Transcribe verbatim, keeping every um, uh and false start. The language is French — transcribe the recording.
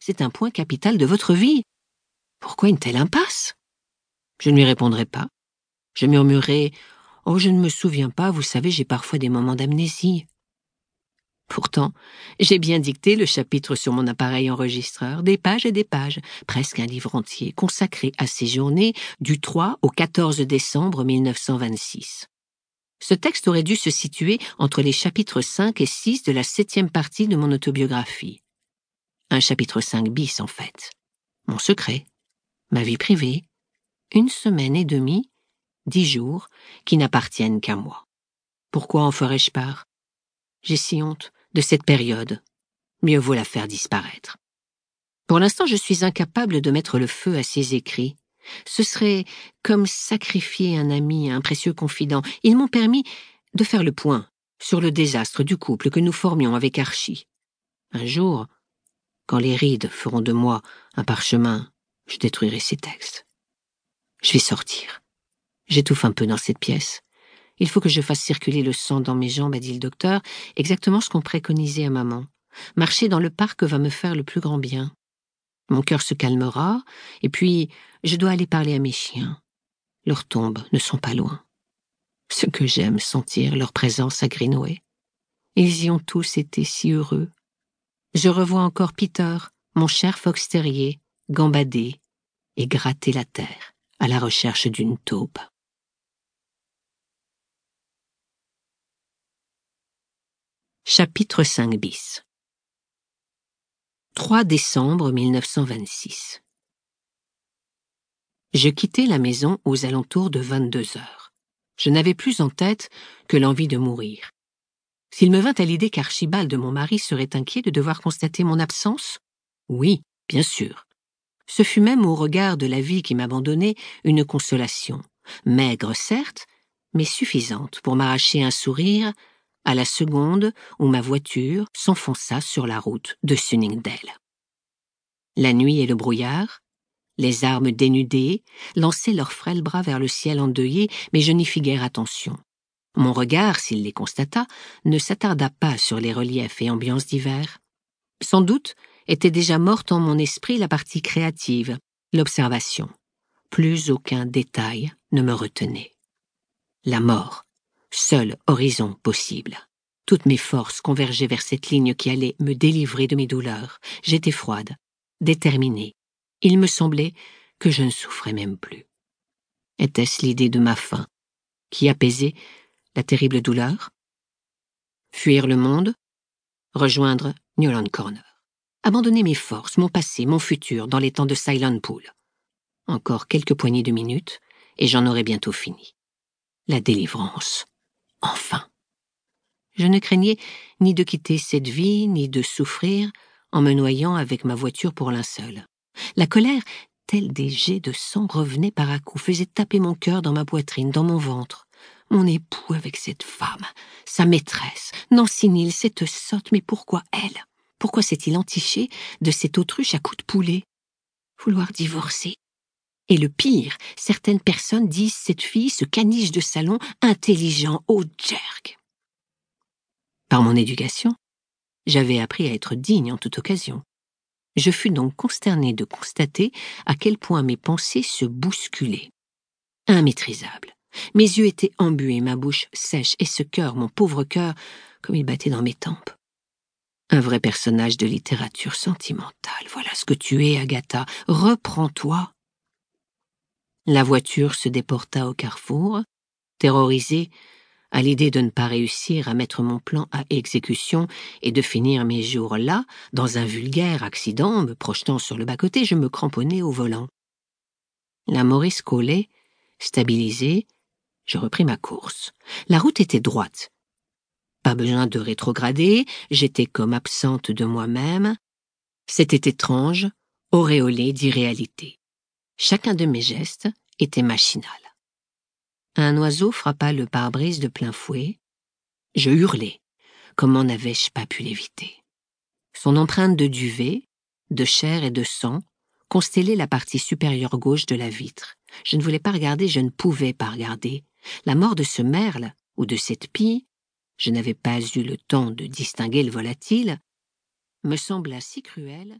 C'est un point capital de votre vie. Pourquoi une telle impasse ? Je ne lui répondrai pas. Je murmurai « Oh, je ne me souviens pas, vous savez, j'ai parfois des moments d'amnésie. » Pourtant, j'ai bien dicté le chapitre sur mon appareil enregistreur, des pages et des pages, presque un livre entier, consacré à ces journées du trois au quatorze décembre mille neuf cent vingt-six. Ce texte aurait dû se situer entre les chapitres cinq et six de la septième partie de mon autobiographie. Un chapitre cinq bis, en fait. Mon secret, ma vie privée, une semaine et demie, dix jours, qui n'appartiennent qu'à moi. Pourquoi en ferais-je part ? J'ai si honte de cette période. Mieux vaut la faire disparaître. Pour l'instant, je suis incapable de mettre le feu à ces écrits. Ce serait comme sacrifier un ami, un précieux confident. Ils m'ont permis de faire le point sur le désastre du couple que nous formions avec Archie. Un jour, quand les rides feront de moi un parchemin, je détruirai ces textes. Je vais sortir. J'étouffe un peu dans cette pièce. Il faut que je fasse circuler le sang dans mes jambes, a dit le docteur, exactement ce qu'on préconisait à maman. Marcher dans le parc va me faire le plus grand bien. Mon cœur se calmera, et puis je dois aller parler à mes chiens. Leurs tombes ne sont pas loin. Ce que j'aime sentir leur présence à Greenway. Ils y ont tous été si heureux. Je revois encore Peter, mon cher fox terrier, gambader et gratter la terre à la recherche d'une taupe. Chapitre cinq bis. trois décembre mille neuf cent vingt-six. Je quittai la maison aux alentours de vingt-deux heures. Je n'avais plus en tête que l'envie de mourir. S'il me vint à l'idée qu'Archibald, mon mari, serait inquiet de devoir constater mon absence, oui, bien sûr. Ce fut même au regard de la vie qui m'abandonnait une consolation, maigre certes, mais suffisante pour m'arracher un sourire à la seconde où ma voiture s'enfonça sur la route de Sunningdale. La nuit et le brouillard, les armes dénudées, lançaient leurs frêles bras vers le ciel endeuillé, mais je n'y fis guère attention. Mon regard, s'il les constata, ne s'attarda pas sur les reliefs et ambiances d'hiver. Sans doute était déjà morte en mon esprit la partie créative, l'observation. Plus aucun détail ne me retenait. La mort, seul horizon possible. Toutes mes forces convergeaient vers cette ligne qui allait me délivrer de mes douleurs. J'étais froide, déterminée. Il me semblait que je ne souffrais même plus. Était-ce l'idée de ma fin qui apaisait la terrible douleur? Fuir le monde? Rejoindre Newland Corner? Abandonner mes forces, mon passé, mon futur dans les temps de Silent Pool? Encore quelques poignées de minutes et j'en aurais bientôt fini. La délivrance. Enfin. Je ne craignais ni de quitter cette vie, ni de souffrir en me noyant avec ma voiture pour linceul. La colère, telle des jets de sang, revenait par à coup, faisait taper mon cœur dans ma poitrine, dans mon ventre. Mon époux avec cette femme, sa maîtresse, Nancy Nil, cette sotte, mais pourquoi elle? Pourquoi s'est-il entiché de cette autruche à coups de poulet? Vouloir divorcer. Et le pire, certaines personnes disent cette fille, ce caniche de salon, intelligent, haut jerk. Par mon éducation, j'avais appris à être digne en toute occasion. Je fus donc consterné de constater à quel point mes pensées se bousculaient. Immaîtrisables. Mes yeux étaient embués, ma bouche sèche, et ce cœur, mon pauvre cœur, comme il battait dans mes tempes. Un vrai personnage de littérature sentimentale, voilà ce que tu es, Agatha, reprends-toi. La voiture se déporta au carrefour, terrorisée à l'idée de ne pas réussir à mettre mon plan à exécution et de finir mes jours là, dans un vulgaire accident, me projetant sur le bas-côté, je me cramponnais au volant. La Morris collait, stabilisée, je repris ma course. La route était droite. Pas besoin de rétrograder, j'étais comme absente de moi-même. C'était étrange, auréolé d'irréalité. Chacun de mes gestes était machinal. Un oiseau frappa le pare-brise de plein fouet. Je hurlai. Comment n'avais-je pas pu l'éviter? Son empreinte de duvet, de chair et de sang, constellait la partie supérieure gauche de la vitre. Je ne voulais pas regarder, je ne pouvais pas regarder. La mort de ce merle ou de cette pie, je n'avais pas eu le temps de distinguer le volatile, me sembla si cruelle